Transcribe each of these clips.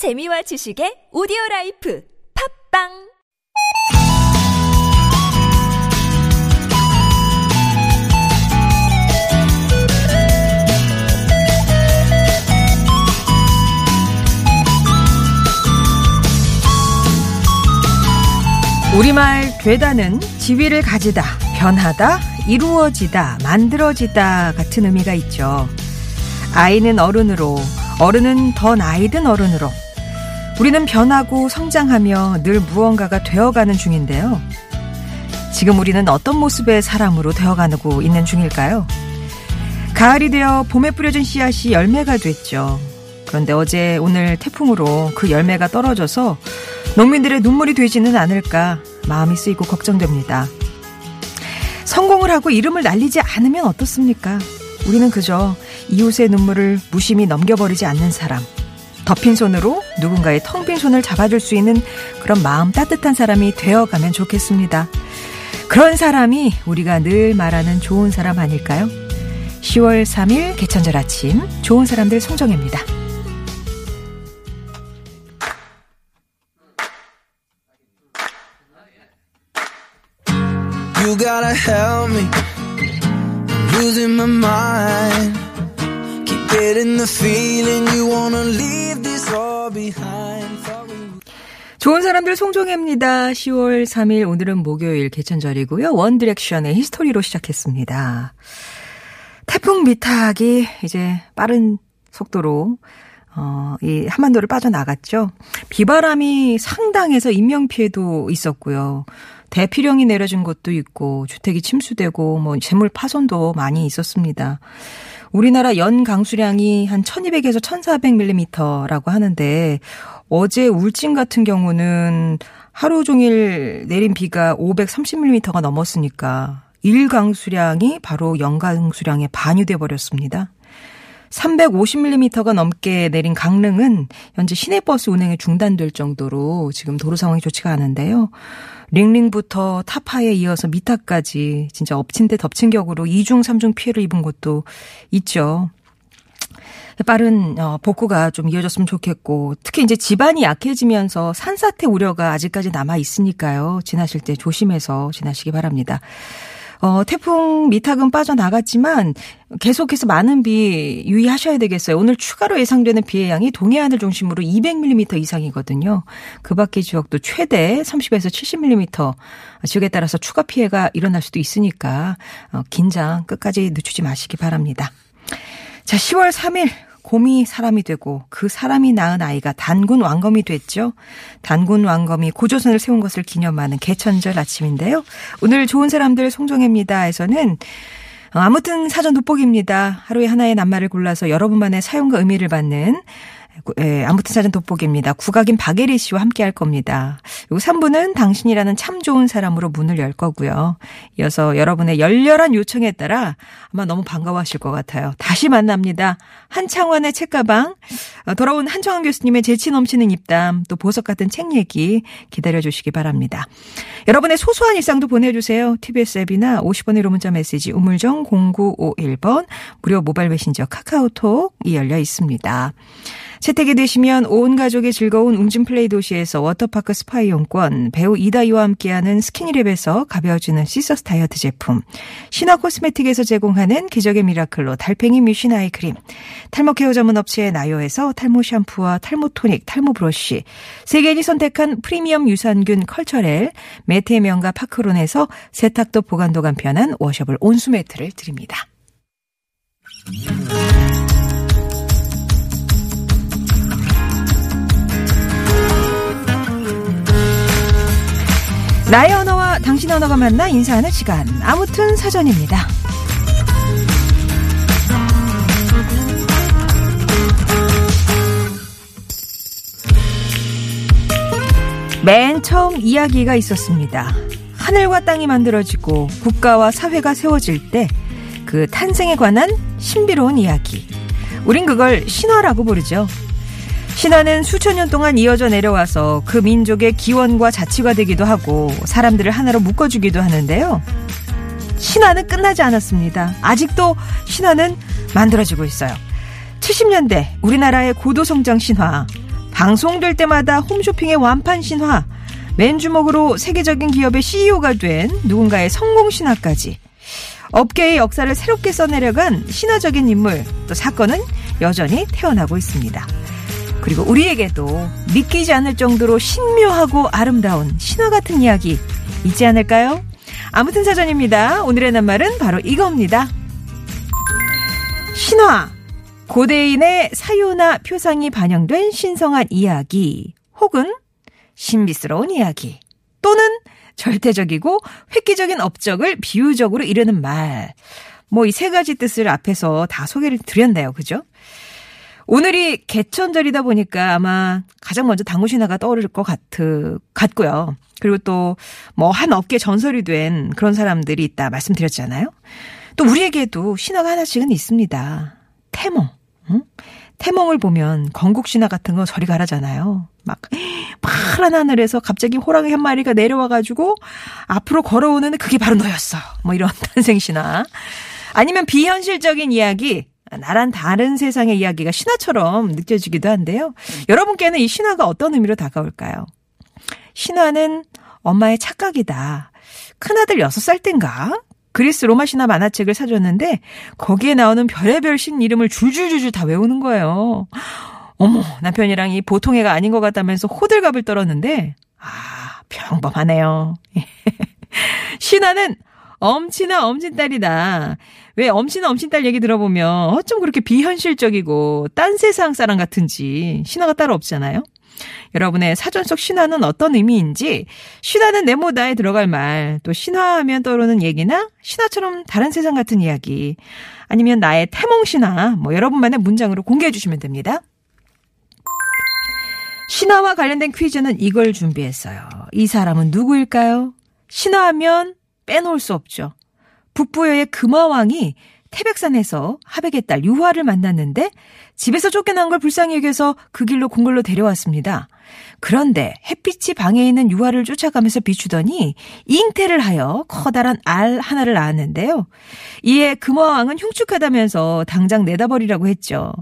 재미와 지식의 오디오라이프 팝빵 우리말 되다는 지위를 가지다, 변하다, 이루어지다, 만들어지다 같은 의미가 있죠. 아이는 어른으로, 어른은 더 나이든 어른으로. 우리는 변하고 성장하며 늘 무언가가 되어가는 중인데요. 지금 우리는 어떤 모습의 사람으로 되어가고 있는 중일까요? 가을이 되어 봄에 뿌려진 씨앗이 열매가 됐죠. 그런데 어제 오늘 태풍으로 그 열매가 떨어져서 농민들의 눈물이 되지는 않을까 마음이 쓰이고 걱정됩니다. 성공을 하고 이름을 날리지 않으면 어떻습니까? 우리는 그저 이웃의 눈물을 무심히 넘겨버리지 않는 사람, 덮인 손으로 누군가의 텅 빈 손을 잡아줄 수 있는 그런 마음 따뜻한 사람이 되어가면 좋겠습니다. 그런 사람이 우리가 늘 말하는 좋은 사람 아닐까요? 10월 3일 개천절 아침 좋은 사람들 송정혜입니다. You gotta help me, I'm losing my mind. Keep getting the feeling you wanna leave this all behind. 좋은 사람들 송정혜입니다. 10월 3일 오늘은 목요일 개천절이고요. 원디렉션의 히스토리로 시작했습니다. 태풍 미탁이 이제 빠른 속도로 이 한반도를 빠져나갔죠. 비바람이 상당해서 인명피해도 있었고요. 대피령이 내려진 것도 있고 주택이 침수되고 뭐 재물 파손도 많이 있었습니다. 우리나라 연 강수량이 한 1200에서 1400mm라고 하는데 어제 울진 같은 경우는 하루 종일 내린 비가 530mm가 넘었으니까 1강수량이 바로 연강수량의 반이 돼버렸습니다. 350mm가 넘게 내린 강릉은 현재 시내버스 운행이 중단될 정도로 지금 도로 상황이 좋지가 않은데요. 링링부터 타파에 이어서 미타까지 진짜 엎친 데 덮친 격으로 2중 3중 피해를 입은 곳도 있죠. 빠른 복구가 좀 이어졌으면 좋겠고 특히 이제 지반이 약해지면서 산사태 우려가 아직까지 남아 있으니까요. 지나실 때 조심해서 지나시기 바랍니다. 태풍 미탁은 빠져나갔지만 계속해서 많은 비 유의하셔야 되겠어요. 오늘 추가로 예상되는 비의 양이 동해안을 중심으로 200mm 이상이거든요. 그 밖의 지역도 최대 30에서 70mm 지역에 따라서 추가 피해가 일어날 수도 있으니까 긴장 끝까지 늦추지 마시기 바랍니다. 자, 10월 3일. 곰이 사람이 되고 그 사람이 낳은 아이가 단군 왕검이 됐죠. 단군 왕검이 고조선을 세운 것을 기념하는 개천절 아침인데요. 오늘 좋은 사람들 송정혜입니다에서는 아무튼 사전 돋보기입니다. 하루에 하나의 낱말을 골라서 여러분만의 사용과 의미를 받는 아무튼 사전 돋보기입니다. 국악인 박일애 씨와 함께할 겁니다. 요 3부는 당신이라는 참 좋은 사람으로 문을 열 거고요. 이어서 여러분의 열렬한 요청에 따라 아마 너무 반가워하실 것 같아요. 다시 만납니다. 한창원의 책가방, 돌아온 한창원 교수님의 재치 넘치는 입담, 또 보석 같은 책 얘기 기다려주시기 바랍니다. 여러분의 소소한 일상도 보내주세요. TBS 앱이나 50번의 문자 메시지 우물정 0951번, 무료 모바일 메신저 카카오톡이 열려 있습니다. 채택이 되시면 온 가족이 즐거운 웅진플레이 도시에서 워터파크 스파 이용권, 배우 이다희와 함께하는 스키니랩에서 가벼워지는 시서스 다이어트 제품, 신화 코스메틱에서 제공하는 기적의 미라클로 달팽이 뮤신 아이크림, 탈모 케어 전문 업체 나요에서 탈모 샴푸와 탈모 토닉, 탈모 브러쉬, 세계인이 선택한 프리미엄 유산균 컬처렐, 매트의 명가 파크론에서 세탁도 보관도 간편한 워셔블 온수 매트를 드립니다. 나의 언어와 당신의 언어가 만나 인사하는 시간. 아무튼 사전입니다. 맨 처음 이야기가 있었습니다. 하늘과 땅이 만들어지고 국가와 사회가 세워질 때 그 탄생에 관한 신비로운 이야기. 우린 그걸 신화라고 부르죠. 신화는 수천 년 동안 이어져 내려와서 그 민족의 기원과 자치가 되기도 하고 사람들을 하나로 묶어주기도 하는데요. 신화는 끝나지 않았습니다. 아직도 신화는 만들어지고 있어요. 70년대 우리나라의 고도성장 신화 방송될 때마다 홈쇼핑의 완판 신화, 맨 주먹으로 세계적인 기업의 CEO가 된 누군가의 성공 신화까지 업계의 역사를 새롭게 써내려간 신화적인 인물, 또 사건은 여전히 태어나고 있습니다. 그리고 우리에게도 믿기지 않을 정도로 신묘하고 아름다운 신화 같은 이야기 있지 않을까요? 아무튼 사전입니다. 오늘의 낱말은 바로 이겁니다. 신화, 고대인의 사유나 표상이 반영된 신성한 이야기 혹은 신비스러운 이야기 또는 절대적이고 획기적인 업적을 비유적으로 이르는 말. 뭐 이 세 가지 뜻을 앞에서 다 소개를 드렸네요. 그죠? 오늘이 개천절이다 보니까 아마 가장 먼저 당구신화가 떠오를 것 같고요. 그리고 또 뭐 한 업계 전설이 된 그런 사람들이 있다 말씀드렸잖아요. 또 우리에게도 신화가 하나씩은 있습니다. 태몽. 응? 태몽을 보면 건국신화 같은 거 저리 가라잖아요. 막 파란 하늘에서 갑자기 호랑이 한 마리가 내려와가지고 앞으로 걸어오는데 그게 바로 너였어. 뭐 이런 탄생신화. 아니면 비현실적인 이야기. 나란 다른 세상의 이야기가 신화처럼 느껴지기도 한데요. 여러분께는 이 신화가 어떤 의미로 다가올까요? 신화는 엄마의 착각이다. 큰아들 6살 땐가? 그리스 로마 신화 만화책을 사줬는데 거기에 나오는 별의별 신 이름을 줄줄줄줄 다 외우는 거예요. 어머, 남편이랑 이 보통 애가 아닌 것 같다면서 호들갑을 떨었는데 아, 평범하네요. 신화는 엄친아 엄친딸이다. 왜 엄친아 엄친딸 얘기 들어보면 어쩜 그렇게 비현실적이고 딴 세상 사람 같은지 신화가 따로 없잖아요. 여러분의 사전 속 신화는 어떤 의미인지, 신화는 네모다에 들어갈 말, 또 신화하면 떠오르는 얘기나 신화처럼 다른 세상 같은 이야기, 아니면 나의 태몽 신화, 뭐 여러분만의 문장으로 공개해 주시면 됩니다. 신화와 관련된 퀴즈는 이걸 준비했어요. 이 사람은 누구일까요? 신화하면 빼놓을 수 없죠. 북부여의 금화왕이 태백산에서 하백의 딸 유화를 만났는데 집에서 쫓겨난 걸 불쌍히 여겨서 그 길로 궁궐로 데려왔습니다. 그런데 햇빛이 방에 있는 유화를 쫓아가면서 비추더니 잉태를 하여 커다란 알 하나를 낳았는데요. 이에 금화왕은 흉측하다면서 당장 내다버리라고 했죠.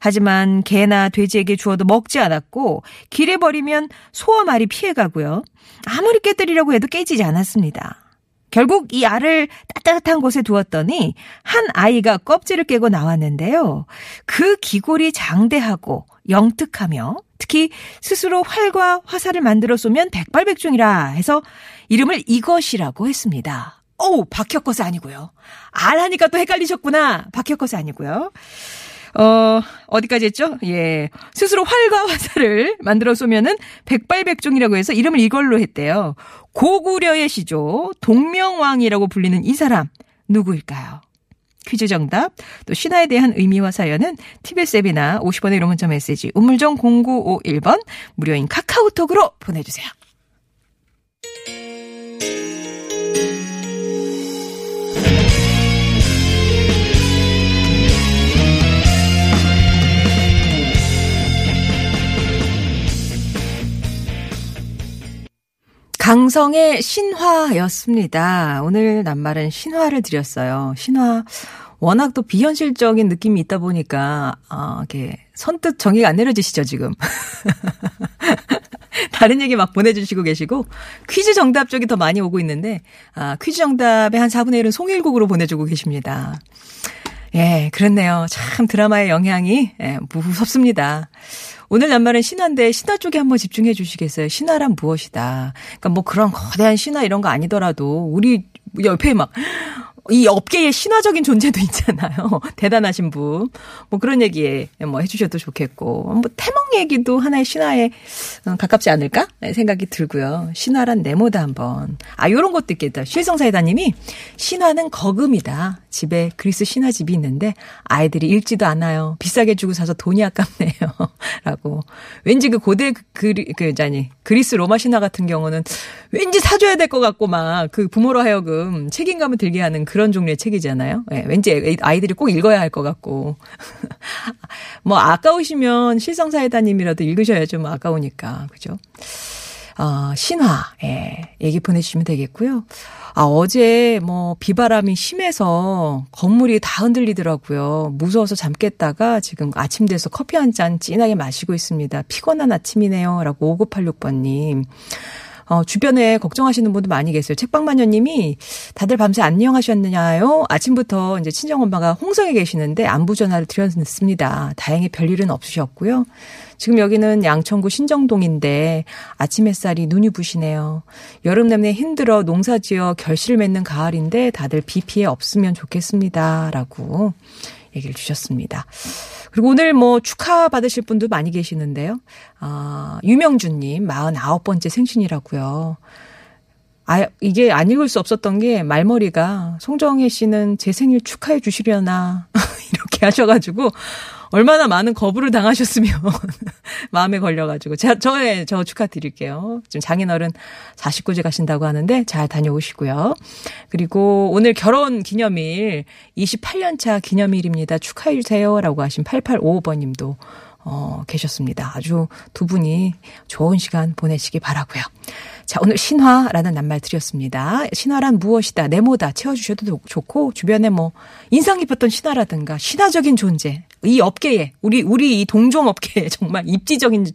하지만 개나 돼지에게 주어도 먹지 않았고 길에 버리면 소와 말이 피해가고요. 아무리 깨뜨리려고 해도 깨지지 않았습니다. 결국 이 알을 따뜻한 곳에 두었더니 한 아이가 껍질을 깨고 나왔는데요. 그 기골이 장대하고 영특하며 특히 스스로 활과 화살을 만들어 쏘면 백발백중이라 해서 이름을 이것이라고 했습니다. 어우, 박혁거세 아니고요. 알 하니까 또 헷갈리셨구나. 박혁거세 아니고요. 어디까지 했죠? 예. 스스로 활과 화살을 만들어 쏘면은 백발백중이라고 해서 이름을 이걸로 했대요. 고구려의 시조 동명왕이라고 불리는 이 사람 누구일까요? 퀴즈 정답 또 신화에 대한 의미와 사연은 TBS 앱이나 50원의 이런 문자 메시지 우물정 0951번 무료인 카카오톡으로 보내주세요. 강성의 신화였습니다. 오늘 낱말은 신화를 드렸어요. 신화 워낙 또 비현실적인 느낌이 있다 보니까 이렇게 선뜻 정의가 안 내려지시죠 지금. 다른 얘기 막 보내주시고 계시고 퀴즈 정답 쪽이 더 많이 오고 있는데 퀴즈 정답의 한 4분의 1은 송일국으로 보내주고 계십니다. 예, 그렇네요. 참 드라마의 영향이 무섭습니다. 오늘 낱말은 신화인데 신화 쪽에 한번 집중해 주시겠어요? 신화란 무엇이다. 그러니까 뭐 그런 거대한 신화 이런 거 아니더라도 우리 옆에 막 이 업계의 신화적인 존재도 있잖아요. 대단하신 분. 뭐 그런 얘기 뭐 해주셔도 좋겠고 뭐 태몽 얘기도 하나의 신화에 가깝지 않을까 생각이 들고요. 신화란 네모다 한번. 요런 것도 있겠다. 실성사이다님이 신화는 거금이다. 집에 그리스 신화집이 있는데 아이들이 읽지도 않아요. 비싸게 주고 사서 돈이 아깝네요. 라고. 왠지 그 고대 그리스 로마 신화 같은 경우는 왠지 사줘야 될 것 같고 막 그 부모로 하여금 책임감을 들게 하는 그런 종류의 책이잖아요. 네, 왠지 아이들이 꼭 읽어야 할 것 같고. 뭐 아까우시면 실성사이다님이라도 읽으셔야죠. 뭐 아까우니까. 그죠? 신화, 예, 얘기 보내주시면 되겠고요. 아, 어제 뭐 비바람이 심해서 건물이 다 흔들리더라고요. 무서워서 잠깼다가 지금 아침 돼서 커피 한 잔 진하게 마시고 있습니다. 피곤한 아침이네요. 라고 5986번님. 주변에 걱정하시는 분도 많이 계세요. 책방마녀님이 다들 밤새 안녕하셨느냐요? 아침부터 이제 친정엄마가 홍성에 계시는데 안부 전화를 드렸습니다. 다행히 별일은 없으셨고요. 지금 여기는 양천구 신정동인데 아침 햇살이 눈이 부시네요. 여름 내내 힘들어 농사지어 결실을 맺는 가을인데 다들 비 피해 없으면 좋겠습니다. 라고 얘기를 주셨습니다. 그리고 오늘 뭐 축하받으실 분도 많이 계시는데요. 유명준님 49번째 생신이라고요. 아, 이게 안 읽을 수 없었던 게 말머리가 송정혜 씨는 제 생일 축하해 주시려나 이렇게 하셔가지고 얼마나 많은 거부를 당하셨으면 마음에 걸려가지고 저 축하드릴게요. 지금 장인어른 49제 가신다고 하는데 잘 다녀오시고요. 그리고 오늘 결혼 기념일 28년차 기념일입니다. 축하해 주세요 라고 하신 8855번님도 계셨습니다. 아주 두 분이 좋은 시간 보내시기 바라고요. 자, 오늘 신화라는 낱말 드렸습니다. 신화란 무엇이다, 네모다 채워주셔도 좋고 주변에 뭐 인상 깊었던 신화라든가 신화적인 존재, 이 업계에 우리 이 동종 업계에 정말 입지적인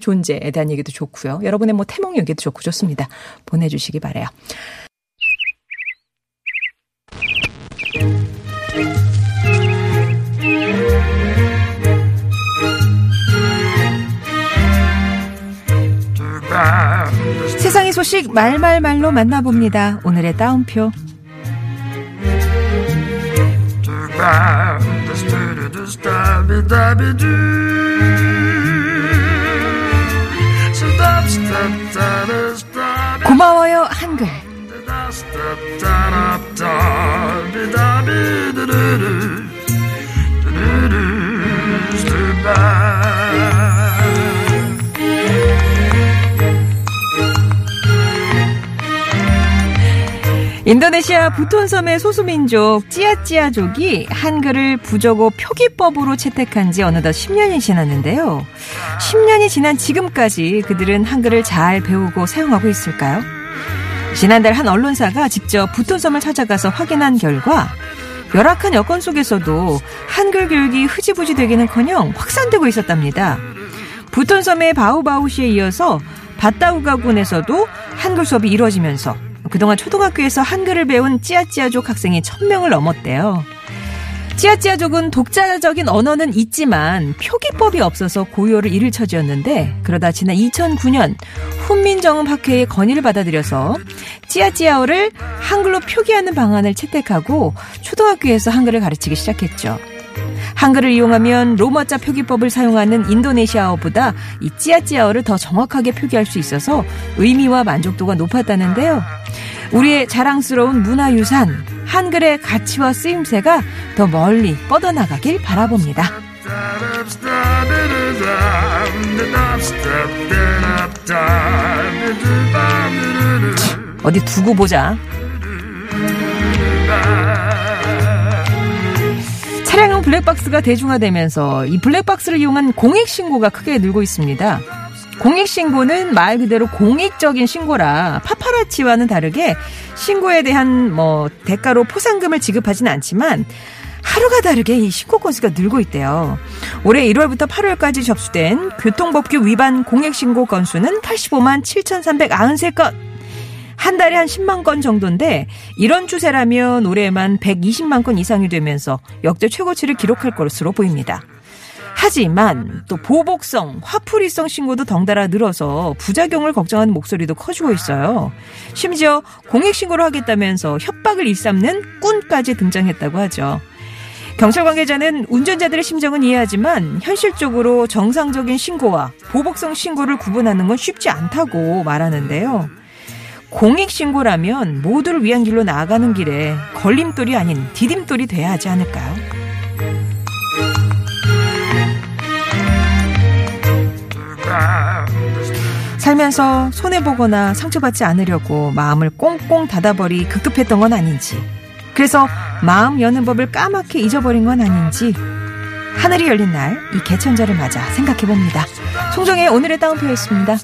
존재에 대한 얘기도 좋고요. 여러분의 뭐 태몽 얘기도 좋고 좋습니다. 보내주시기 바래요. 세상의 소식 말말말로 만나봅니다. 오늘의 따옴표. 고마워요 한글. 인도네시아 부톤섬의 소수민족 찌아찌아족이 한글을 부적어 표기법으로 채택한 지 어느덧 10년이 지났는데요. 10년이 지난 지금까지 그들은 한글을 잘 배우고 사용하고 있을까요? 지난달 한 언론사가 직접 부톤섬을 찾아가서 확인한 결과 열악한 여건 속에서도 한글 교육이 흐지부지 되기는커녕 확산되고 있었답니다. 부톤섬의 바우바우시에 이어서 바따우가군에서도 한글 수업이 이루어지면서 그동안 초등학교에서 한글을 배운 찌아찌아족 학생이 1000명을 넘었대요. 찌아찌아족은 독자적인 언어는 있지만 표기법이 없어서 고요를 잃을 처지였는데 그러다 지난 2009년 훈민정음학회의 건의를 받아들여서 찌아찌아어를 한글로 표기하는 방안을 채택하고 초등학교에서 한글을 가르치기 시작했죠. 한글을 이용하면 로마자 표기법을 사용하는 인도네시아어보다 이 찌아찌아어를 더 정확하게 표기할 수 있어서 의미와 만족도가 높았다는데요. 우리의 자랑스러운 문화유산, 한글의 가치와 쓰임새가 더 멀리 뻗어나가길 바라봅니다. 어디 두고 보자. 차량용 블랙박스가 대중화되면서 이 블랙박스를 이용한 공익신고가 크게 늘고 있습니다. 공익신고는 말 그대로 공익적인 신고라 파파라치와는 다르게 신고에 대한 뭐 대가로 포상금을 지급하진 않지만 하루가 다르게 이 신고 건수가 늘고 있대요. 올해 1월부터 8월까지 접수된 교통법규 위반 공익신고 건수는 857,393건. 한 달에 한 10만 건 정도인데 이런 추세라면 올해에만 120만 건 이상이 되면서 역대 최고치를 기록할 것으로 보입니다. 하지만 또 보복성, 화풀이성 신고도 덩달아 늘어서 부작용을 걱정하는 목소리도 커지고 있어요. 심지어 공익신고를 하겠다면서 협박을 일삼는 꾼까지 등장했다고 하죠. 경찰 관계자는 운전자들의 심정은 이해하지만 현실적으로 정상적인 신고와 보복성 신고를 구분하는 건 쉽지 않다고 말하는데요. 공익신고라면 모두를 위한 길로 나아가는 길에 걸림돌이 아닌 디딤돌이 돼야 하지 않을까요? 살면서 손해보거나 상처받지 않으려고 마음을 꽁꽁 닫아버리 급급했던 건 아닌지, 그래서 마음 여는 법을 까맣게 잊어버린 건 아닌지 하늘이 열린 날 이 개천절을 맞아 생각해봅니다. 송정혜의 오늘의 따옴표였습니다.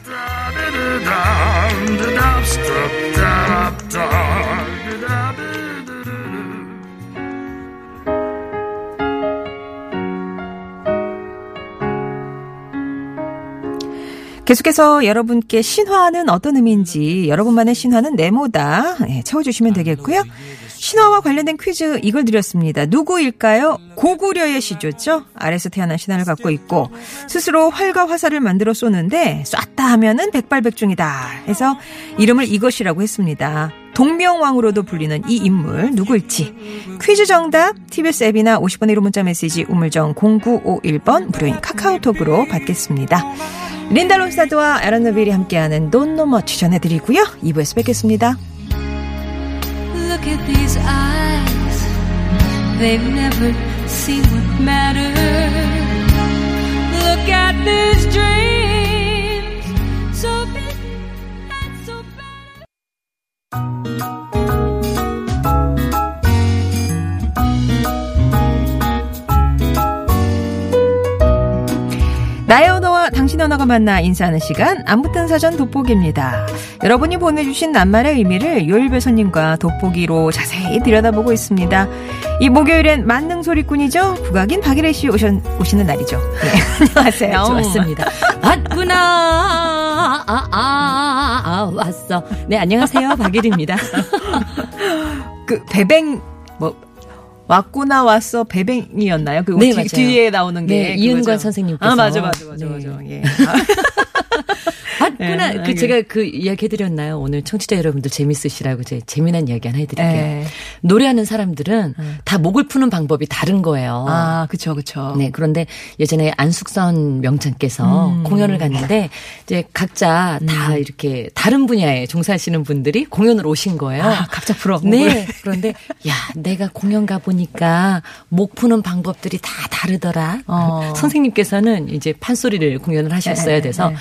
계속해서 여러분께 신화는 어떤 의미인지, 여러분만의 신화는 네모다, 네, 채워주시면 되겠고요. 신화와 관련된 퀴즈 이걸 드렸습니다. 누구일까요? 고구려의 시조죠. 아래에서 태어난 신화를 갖고 있고 스스로 활과 화살을 만들어 쏘는데 쐈다 하면은 백발백중이다 해서 이름을 이것이라고 했습니다. 동명왕으로도 불리는 이 인물 누구일지. 퀴즈 정답 TBS 앱이나 50번의 1호 문자메시지 우물정 0951번 무료인 카카오톡으로 받겠습니다. 린다 론사드와 에런 노빌이 함께하는 Don't Know Much 전해드리고요. 2부에서 뵙겠습니다. Look at these eyes. They've never seen what matters. Look at these dreams. So big and so bad. 나의 언어와 당신 언어가 만나 인사하는 시간, 안 붙은 사전 돋보기입니다. 여러분이 보내주신 낱말의 의미를 요일별 손님과 돋보기로 자세히 들여다보고 있습니다. 이 목요일엔 만능 소리꾼이죠. 국악인 박일애 씨 오시는 날이죠. 네, 안녕하세요. 좋았습니다. 왔구나. 왔어. 네, 안녕하세요. 박일애입니다. 그 베뱅 뭐 왔구나 왔어 베뱅이었나요? 그 네, 뒤에 나오는 게 네, 이은관 선생님께서. 아, 맞아. 네. 예. 왔구나. 네, 그 제가 그 이야기 해드렸나요? 오늘 청취자 여러분들 재밌으시라고 제 재미난 이야기 하나 해드릴게요. 네. 노래하는 사람들은 다 목을 푸는 방법이 다른 거예요. 아, 그쵸. 네, 그런데 예전에 안숙선 명창께서 공연을 갔는데 이제 각자 다 이렇게 다른 분야에 종사하시는 분들이 공연을 오신 거예요. 아, 각자 풀어. 네. 그런데 야, 내가 공연 가 보니까 목 푸는 방법들이 다 다르더라. 선생님께서는 이제 판소리를 공연을 하셨어야 돼서. 네.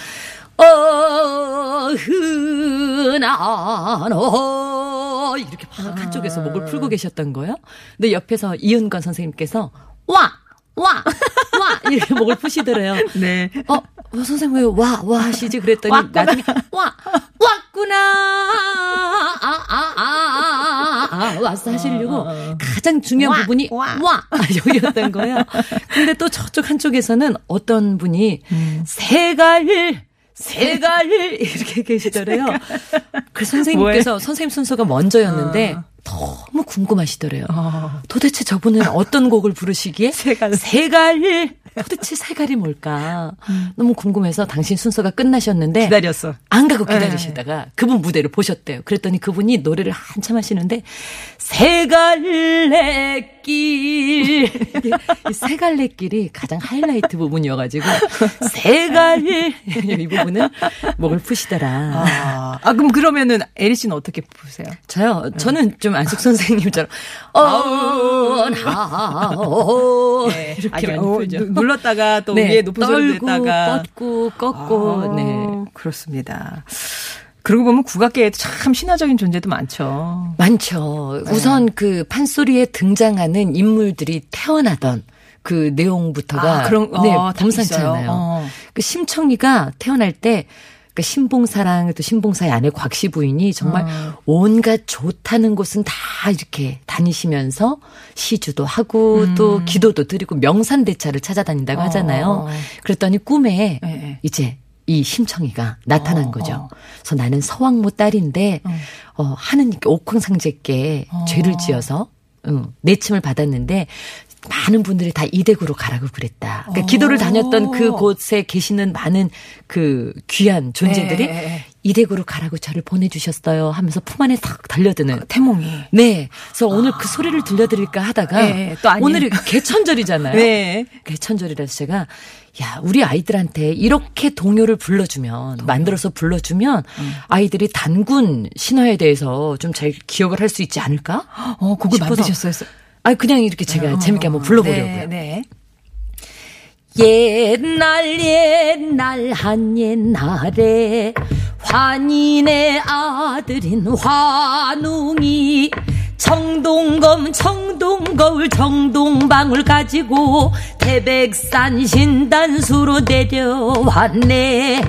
이렇게 막 한쪽에서 목을 풀고 계셨던 거예요. 근데 옆에서 이은관 선생님께서 와 이렇게 목을 푸시더래요. 네. 선생님 왜 와 하시지 그랬더니 왔구나. 나중에 왔구나 왔어 하시려고 가장 중요한 부분이 와 여기였던 거예요. 근데 또 저쪽 한쪽에서는 어떤 분이 세갈 이렇게 계시더래요. 그 선생님께서 뭐해? 선생님 순서가 먼저였는데 너무 궁금하시더래요. 도대체 저분은 어떤 곡을 부르시기에 세갈 도대체 세갈이 뭘까 너무 궁금해서 당신 순서가 끝나셨는데 기다렸어. 안 가고 기다리시다가 그분 무대를 보셨대요. 그랬더니 그분이 노래를 한참 하시는데 세갈래길 이 세갈래길이 가장 하이라이트 부분이어가지고 세갈 이 부분은 목을 푸시더라. 그러면은 에리 씨는 어떻게 푸세요? 저요? 저는 좀 안숙 선생님처럼 이렇게 많이 푸죠. 눌렀다가 또 위에 높은 소리를 냈다가 떨고 꺾고 네 그렇습니다. 그러고 보면 국악계에도 참 신화적인 존재도 많죠. 네. 우선 그 판소리에 등장하는 인물들이 태어나던 그 내용부터가 범상치않아요. 그 심청이가 태어날 때 그러니까 신봉사랑 또 신봉사의 아내 곽씨 부인이 정말 온갖 좋다는 곳은 다 이렇게 다니시면서 시주도 하고 또 기도도 드리고 명산대차를 찾아다닌다고 하잖아요. 그랬더니 꿈에 이제 이 심청이가 나타난 거죠. 그래서 나는 서왕모 딸인데 하느님께 옥황상제께 죄를 지어서 내침을 받았는데 많은 분들이 다 이대구로 가라고 그랬다. 그러니까 기도를 다녔던 그 곳에 계시는 많은 그 귀한 존재들이 이대구로 가라고 저를 보내주셨어요 하면서 품 안에 탁 달려드는. 태몽이. 네. 그래서 오늘 그 소리를 들려드릴까 하다가 또 오늘이 개천절이잖아요. 네. 개천절이라서 제가 야, 우리 아이들한테 이렇게 동요를 불러주면 만들어서 불러주면 아이들이 단군 신화에 대해서 좀 잘 기억을 할 수 있지 않을까? 그걸 만드셨어요. 그냥 이렇게 제가 재밌게 한번 불러보려고요. 네. 옛날 한 옛날에 환인의 아들인 환웅이 청동검 청동거울 청동방울 가지고 태백산 신단수로 내려왔네.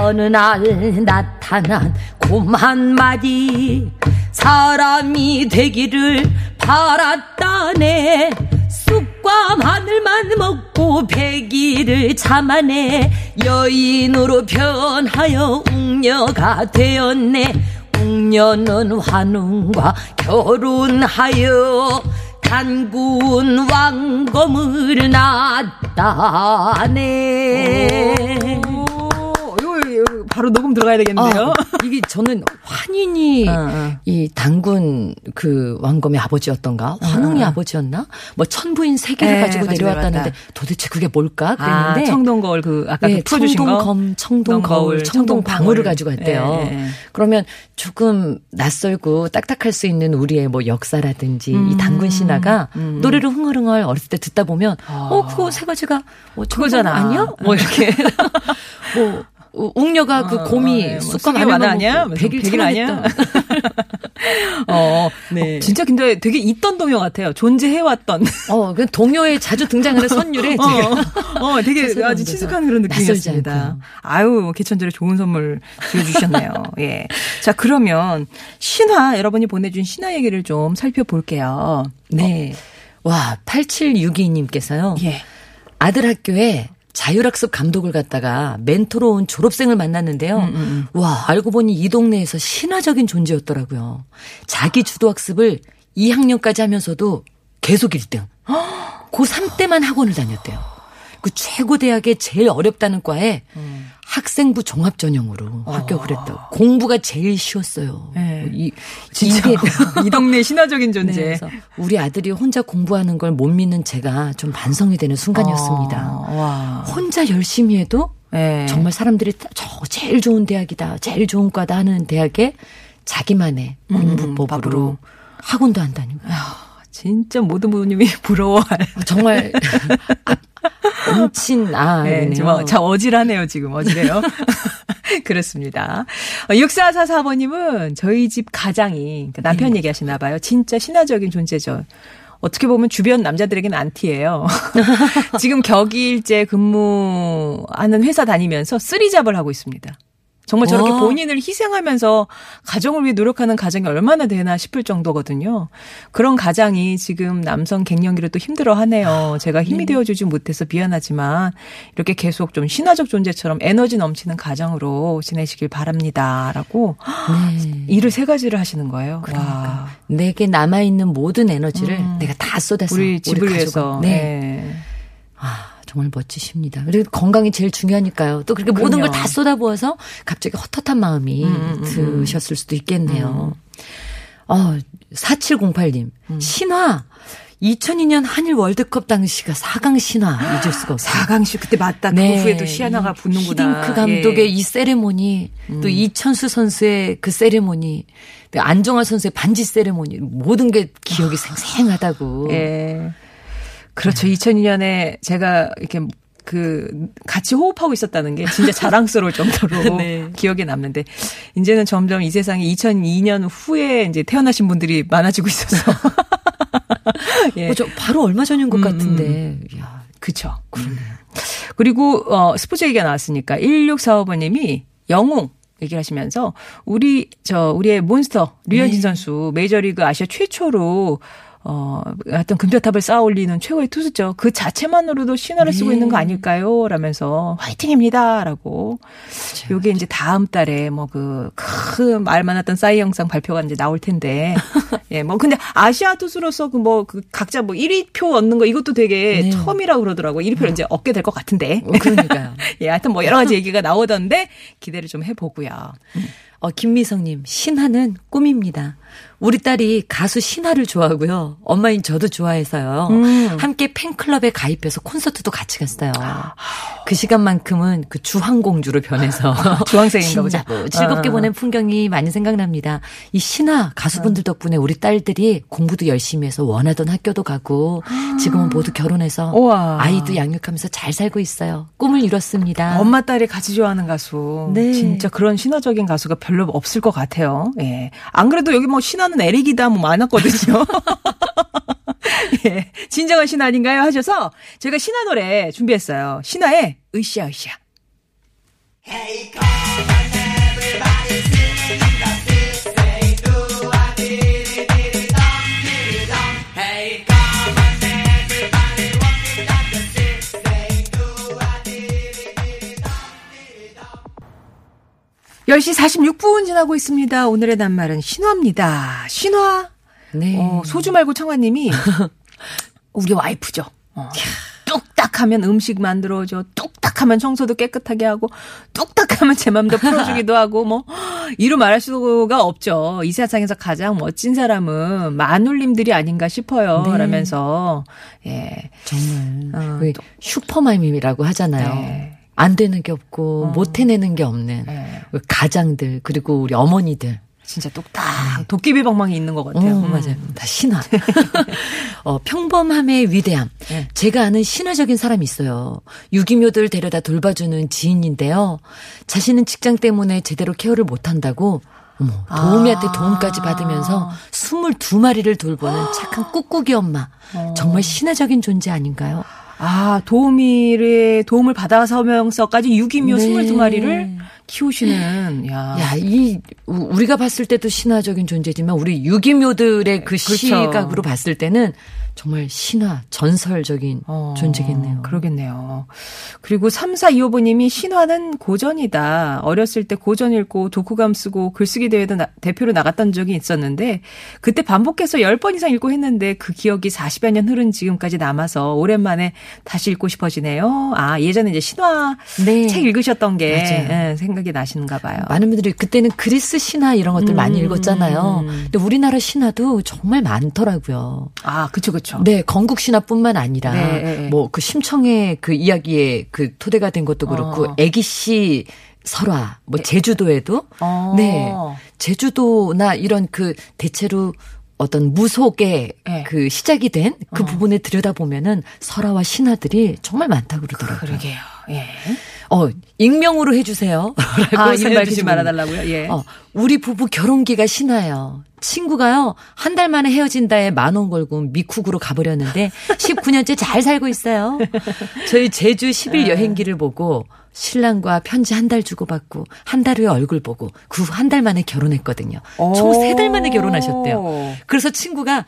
어느 날 나타난 곰 한 마리 사람이 되기를 바랐다네. 쑥과 마늘만 먹고 배기를 참아내. 여인으로 변하여 웅녀가 되었네. 웅녀는 환웅과 결혼하여 단군 왕검을 낳았다네. 바로 녹음 들어가야 되겠네요. 이게 저는 환인이 이 단군 그 왕검의 아버지였던가 환웅이 아버지였나? 뭐 천부인 세 개를 가지고 내려왔다는데 도대체 그게 뭘까? 그랬는데 청동거울 그 아까 네, 그 풀어주신 청동검, 청동거울, 청동방울을 가지고 왔대요. 에. 그러면 조금 낯설고 딱딱할 수 있는 우리의 뭐 역사라든지 이 단군 신화가 노래를 흥얼흥얼 어렸을 때 듣다 보면 그거 세 가지가 그거잖아 아니야? 뭐 이렇게 뭐 웅녀가 그 곰이 쑥과 마늘 아니야? 백일 아니야? 네. 진짜 근데 되게 있던 동요 같아요. 존재해왔던. 그 동요에 자주 등장하는 선율에 제가 되게 아주 친숙한 그런 느낌이었습니다. 아유, 개천절에 좋은 선물 드려주셨네요. 예. 자, 그러면 신화, 여러분이 보내준 신화 얘기를 좀 살펴볼게요. 네. 와, 8762님께서요. 예. 아들 학교에 자율학습 감독을 갔다가 멘토로 온 졸업생을 만났는데요. 와, 알고 보니 이 동네에서 신화적인 존재였더라고요. 자기 주도학습을 2학년까지 하면서도 계속 1등. 고3 때만 학원을 다녔대요. 그 최고 대학의 제일 어렵다는 과에 학생부 종합 전형으로 합격을 했다고. 공부가 제일 쉬웠어요. 네. 진짜 이 동네 신화적인 존재. 네, 그래서 우리 아들이 혼자 공부하는 걸 못 믿는 제가 좀 반성이 되는 순간이었습니다. 혼자 열심히 해도 네. 정말 사람들이 저 제일 좋은 대학이다, 제일 좋은 과다 하는 대학에 자기만의 공부법으로 학원도 한다니. 진짜 모든 부모님이 부러워할. 정말 엄친 참 어질하네요. 지금 어질해요. 그렇습니다. 6444번님은 저희 집 가장이 그러니까 남편 얘기하시나 봐요. 진짜 신화적인 존재죠. 어떻게 보면 주변 남자들에게는 안티예요. 지금 격일제 근무하는 회사 다니면서 쓰리잡을 하고 있습니다. 정말 저렇게 본인을 희생하면서 가정을 위해 노력하는 가정이 얼마나 되나 싶을 정도거든요. 그런 가장이 지금 남성 갱년기로 또 힘들어하네요. 제가 힘이 되어주지 못해서 미안하지만 이렇게 계속 좀 신화적 존재처럼 에너지 넘치는 가정으로 지내시길 바랍니다라고 일을 세 가지를 하시는 거예요. 그러니까 와. 내게 남아있는 모든 에너지를 내가 다 쏟아서 우리 집을 위해서. 네. 정말 멋지십니다. 그리고 건강이 제일 중요하니까요. 또 그렇게 모든 걸 다 쏟아부어서 갑자기 헛헛한 마음이 드셨을 수도 있겠네요. 4708님. 신화. 2002년 한일 월드컵 당시가 4강 신화. 잊을 수가 없어요. 4강 신화. 그때 맞다. 네. 그 후에도 시아나가 붙는구나. 히딩크 감독의 이 세레모니. 또 이천수 선수의 그 세레모니. 안정환 선수의 반지 세레모니. 모든 게 기억이 생생하다고. 예. 그렇죠. 2002년에 제가 이렇게 같이 호흡하고 있었다는 게 진짜 자랑스러울 정도로 네. 기억에 남는데, 이제는 점점 이 세상에 2002년 후에 이제 태어나신 분들이 많아지고 있어서. 예. 바로 얼마 전인 것 같은데. 이야, 그쵸. 그러네. 그리고, 스포츠 얘기가 나왔으니까, 1645번님이 영웅. 얘기를 하시면서, 우리의 몬스터, 류현진 선수, 메이저리그 아시아 최초로 어떤 금표탑을 쌓아 올리는 최고의 투수죠. 그 자체만으로도 신화를 쓰고 있는 거 아닐까요? 라면서 화이팅입니다라고. 요게 이제 다음 달에 뭐 큰 말 많았던 싸이 영상 발표가 이제 나올 텐데. 예, 뭐 근데 아시아 투수로서 각자 1위 표 얻는 거 이것도 되게 처음이라고 그러더라고. 1위 표를 이제 얻게 될 것 같은데. 그러니까요. 예, 하여튼 여러 가지 얘기가 나오던데 기대를 좀 해보고요. 김미성님, 신화는 꿈입니다. 우리 딸이 가수 신화를 좋아하고요. 엄마인 저도 좋아해서요. 함께 팬클럽에 가입해서 콘서트도 같이 갔어요. 그 시간만큼은 그 주황공주로 변해서. 주황색인가 보자. 즐겁게 보낸 풍경이 많이 생각납니다. 이 신화 가수분들 덕분에 우리 딸들이 공부도 열심히 해서 원하던 학교도 가고 지금은 모두 결혼해서 우와. 아이도 양육하면서 잘 살고 있어요. 꿈을 이뤘습니다. 엄마 딸이 같이 좋아하는 가수. 네. 진짜 그런 신화적인 가수가 별로 없을 것 같아요. 예. 안 그래도 여기 신화는 에릭이다 많았거든요. 예, 진정한 신화 아닌가요? 하셔서 제가 신화 노래 준비했어요. 신화의 으쌰으쌰. Hey, come on, everybody, sing the beat. Say, do I diddy, diddy, dum, diddy, dum. Hey, come on, everybody, walk it down the street. Say, do I diddy, diddy, dum, diddy, dum. 10시 46분 지나고 있습니다. 오늘의 낱말은 신화입니다. 신화. 네. 소주 말고 청아님이 우리 와이프죠. 뚝딱 하면 음식 만들어줘. 뚝딱 하면 청소도 깨끗하게 하고, 뚝딱 하면 제 맘도 풀어주기도 하고, 뭐, 이루 말할 수가 없죠. 이 세상에서 가장 멋진 사람은 마눌님들이 아닌가 싶어요. 네. 라면서, 예. 정말. 슈퍼맘이라고 하잖아요. 네. 안 되는 게 없고, 못 해내는 게 없는. 네. 가장들, 그리고 우리 어머니들. 진짜 똑딱 도깨비 방망이 있는 것 같아요. 맞아요. 다 신화. 평범함의 위대함. 네. 제가 아는 신화적인 사람이 있어요. 유기묘들 데려다 돌봐주는 지인인데요. 자신은 직장 때문에 제대로 케어를 못한다고 도우미한테 도움까지 받으면서 22마리를 돌보는 착한 꾹꾹이 엄마. 정말 신화적인 존재 아닌가요? 아, 도움을 받아서면서까지 유기묘 네. 22마리를 키우시는, 우리가 봤을 때도 신화적인 존재지만, 우리 유기묘들의 그 시각으로 봤을 때는 정말 신화, 전설적인 존재겠네요. 그러겠네요. 그리고 3425번님이 신화는 고전이다. 어렸을 때 고전 읽고 독후감 쓰고 글쓰기 대회도 대표로 나갔던 적이 있었는데 그때 반복해서 10번 이상 읽고 했는데 그 기억이 40여 년 흐른 지금까지 남아서 오랜만에 다시 읽고 싶어지네요. 아, 예전에 이제 신화 네. 책 읽으셨던 게 네, 생각이 나시는가 봐요. 많은 분들이 그때는 그리스 신화 이런 것들 많이 읽었잖아요. 근데 우리나라 신화도 정말 많더라고요. 아, 그쵸, 그쵸. 네, 건국 신화뿐만 아니라 네. 뭐 그 심청의 그 이야기에 그 토대가 된 것도 그렇고 애기씨 설화, 뭐 제주도에도 네 제주도나 이런 그 대체로 어떤 무속의 그 시작이 된 그 부분에 들여다보면은 설화와 신화들이 정말 많다고 그러더라고요. 그러게요. 예. 익명으로 해주세요. 라고 생각하지 말아달라고요. 예. 우리 부부 결혼기가 신화예요. 친구가요, 한 달 만에 헤어진다에 10,000원 걸고 미쿡으로 가버렸는데 19년째 잘 살고 있어요. 저희 제주 10일 여행기를 보고 신랑과 편지 1달 주고받고 1달 후에 얼굴 보고 그 후 1달 만에 결혼했거든요. 총 3달 만에 결혼하셨대요. 그래서 친구가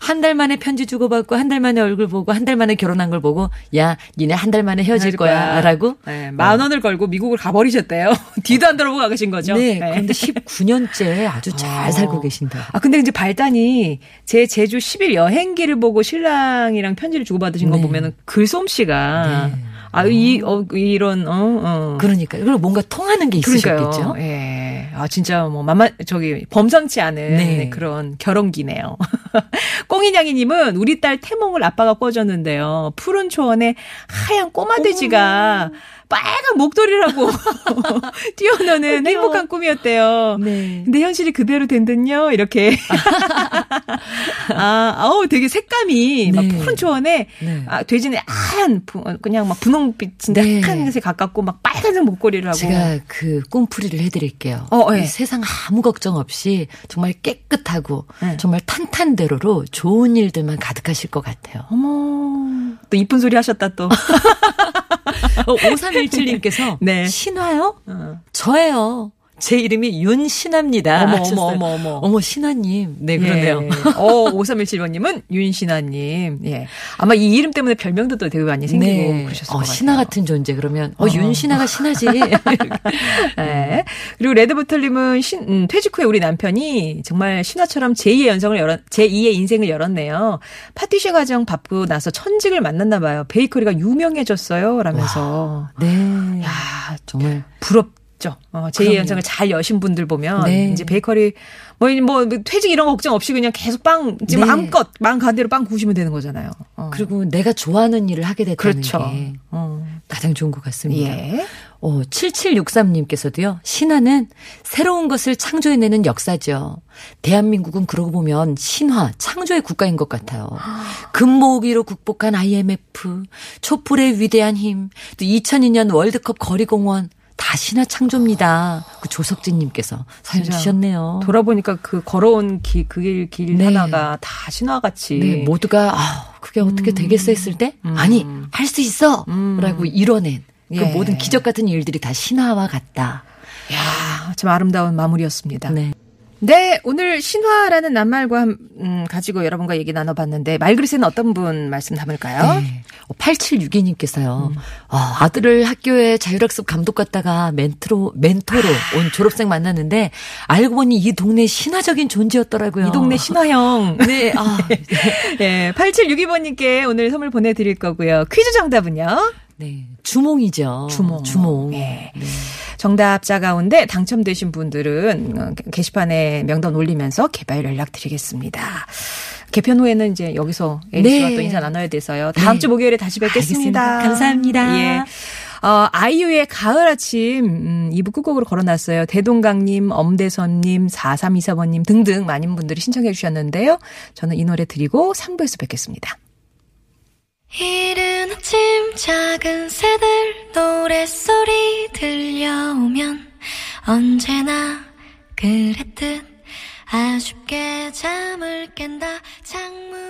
1달 만에 편지 주고받고 1달 만에 얼굴 보고 1달 만에 결혼한 걸 보고 야, 니네 1달 만에 헤어질 거야. 라고. 네, 10,000원을 걸고 미국을 가버리셨대요. 뒤도 안 돌아보고 가신 거죠. 네. 그런데 19년째 아주 잘 살고 계신다. 아, 근데 이제 발단이 제 제주 10일 여행기를 보고 신랑이랑 편지를 주고받으신 네. 거 보면은 글솜씨가 네. 아, 그러니까. 그리고 뭔가 통하는 게 있으셨겠죠? 예. 아, 진짜 뭐, 범상치 않은 네. 그런 결혼기네요. 꽁이냥이님은 우리 딸 태몽을 아빠가 꿔줬는데요. 푸른 초원에 하얀 꼬마돼지가 빨간 목도리라고 뛰어노는 행복한 꿈이었대요. 네. 근데 현실이 그대로 된 듯요. 이렇게. 되게 색감이 네. 막 푸른 초원에 네. 아, 돼지는 하얀 그냥 막 분홍빛인데 네. 하얀색에 가깝고 막 빨간색 목걸이라고. 제가 그 꿈풀이를 해드릴게요. 네. 세상 아무 걱정 없이 정말 깨끗하고 네. 정말 탄탄대로로 좋은 일들만 가득하실 것 같아요. 어머. 또 이쁜 소리 하셨다 또. 5317님께서 네. 신화요? 저예요. 제 이름이 윤신화입니다. 어머, 신화님. 네, 그러네요. 예. 5317번님은 윤신화님. 예. 아마 이 이름 때문에 별명도 또 되게 많이 생기고 네. 그러셨을 것 같아요. 신화 같은 존재 그러면 윤신화가 신화지. 네. 그리고 레드보틀님은 퇴직 후에 우리 남편이 정말 신화처럼 제2의 인생을 열었네요. 파티쉐 과정 밟고 나서 천직을 만났나 봐요. 베이커리가 유명해졌어요. 라면서. 와, 네. 야, 정말 부럽다. 제2의 연장을 잘 여신 분들 보면 네. 이제 베이커리 뭐 퇴직 이런 거 걱정 없이 그냥 계속 빵 이제 네. 마음껏 간대로 빵 구우시면 되는 거잖아요. 그리고 내가 좋아하는 일을 하게 됐다는 그렇죠. 게 가장 좋은 것 같습니다. 예. 7763님께서도요. 신화는 새로운 것을 창조해내는 역사죠. 대한민국은 그러고 보면 신화, 창조의 국가인 것 같아요. 금모으기로 극복한 IMF, 촛불의 위대한 힘, 또 2002년 월드컵 거리공원 다 신화 창조입니다. 그 조석진님께서 사연 주셨네요. 돌아보니까 그 걸어온 길 네. 하나가 다 신화같이. 네, 모두가 그게 어떻게 되겠어 했을 때 아니 할 수 있어 라고 이뤄낸 그 모든 기적 같은 일들이 다 신화와 같다. 이야, 참 아름다운 마무리였습니다. 네. 네, 오늘 신화라는 낱말과 가지고 여러분과 얘기 나눠봤는데 말그릇에는 어떤 분 말씀 담을까요? 네. 8762님께서요. 아들을 학교에 자율학습 감독 갔다가 멘토로 온 졸업생 만났는데 알고 보니 이 동네 신화적인 존재였더라고요. 이 동네 신화형. 네. 아. 네, 8762번님께 오늘 선물 보내드릴 거고요. 퀴즈 정답은요? 네, 주몽이죠. 주몽. 네. 네. 정답자 가운데 당첨되신 분들은 게시판에 명단 올리면서 개발 연락드리겠습니다. 개편 후에는 이제 여기서 A씨와 네. 또 인사 나눠야 돼서요. 다음 주 목요일에 다시 뵙겠습니다. 알겠습니다. 감사합니다. 예. 아이유의 가을 아침 2부 끝곡으로 걸어놨어요. 대동강님, 엄대선님, 4324번님 등등 많은 분들이 신청해 주셨는데요. 저는 이 노래 드리고 3부에서 뵙겠습니다. 이른 아침 작은 새들 노랫소리 들려오면 언제나 그랬듯 아쉽게 잠을 깬다 창문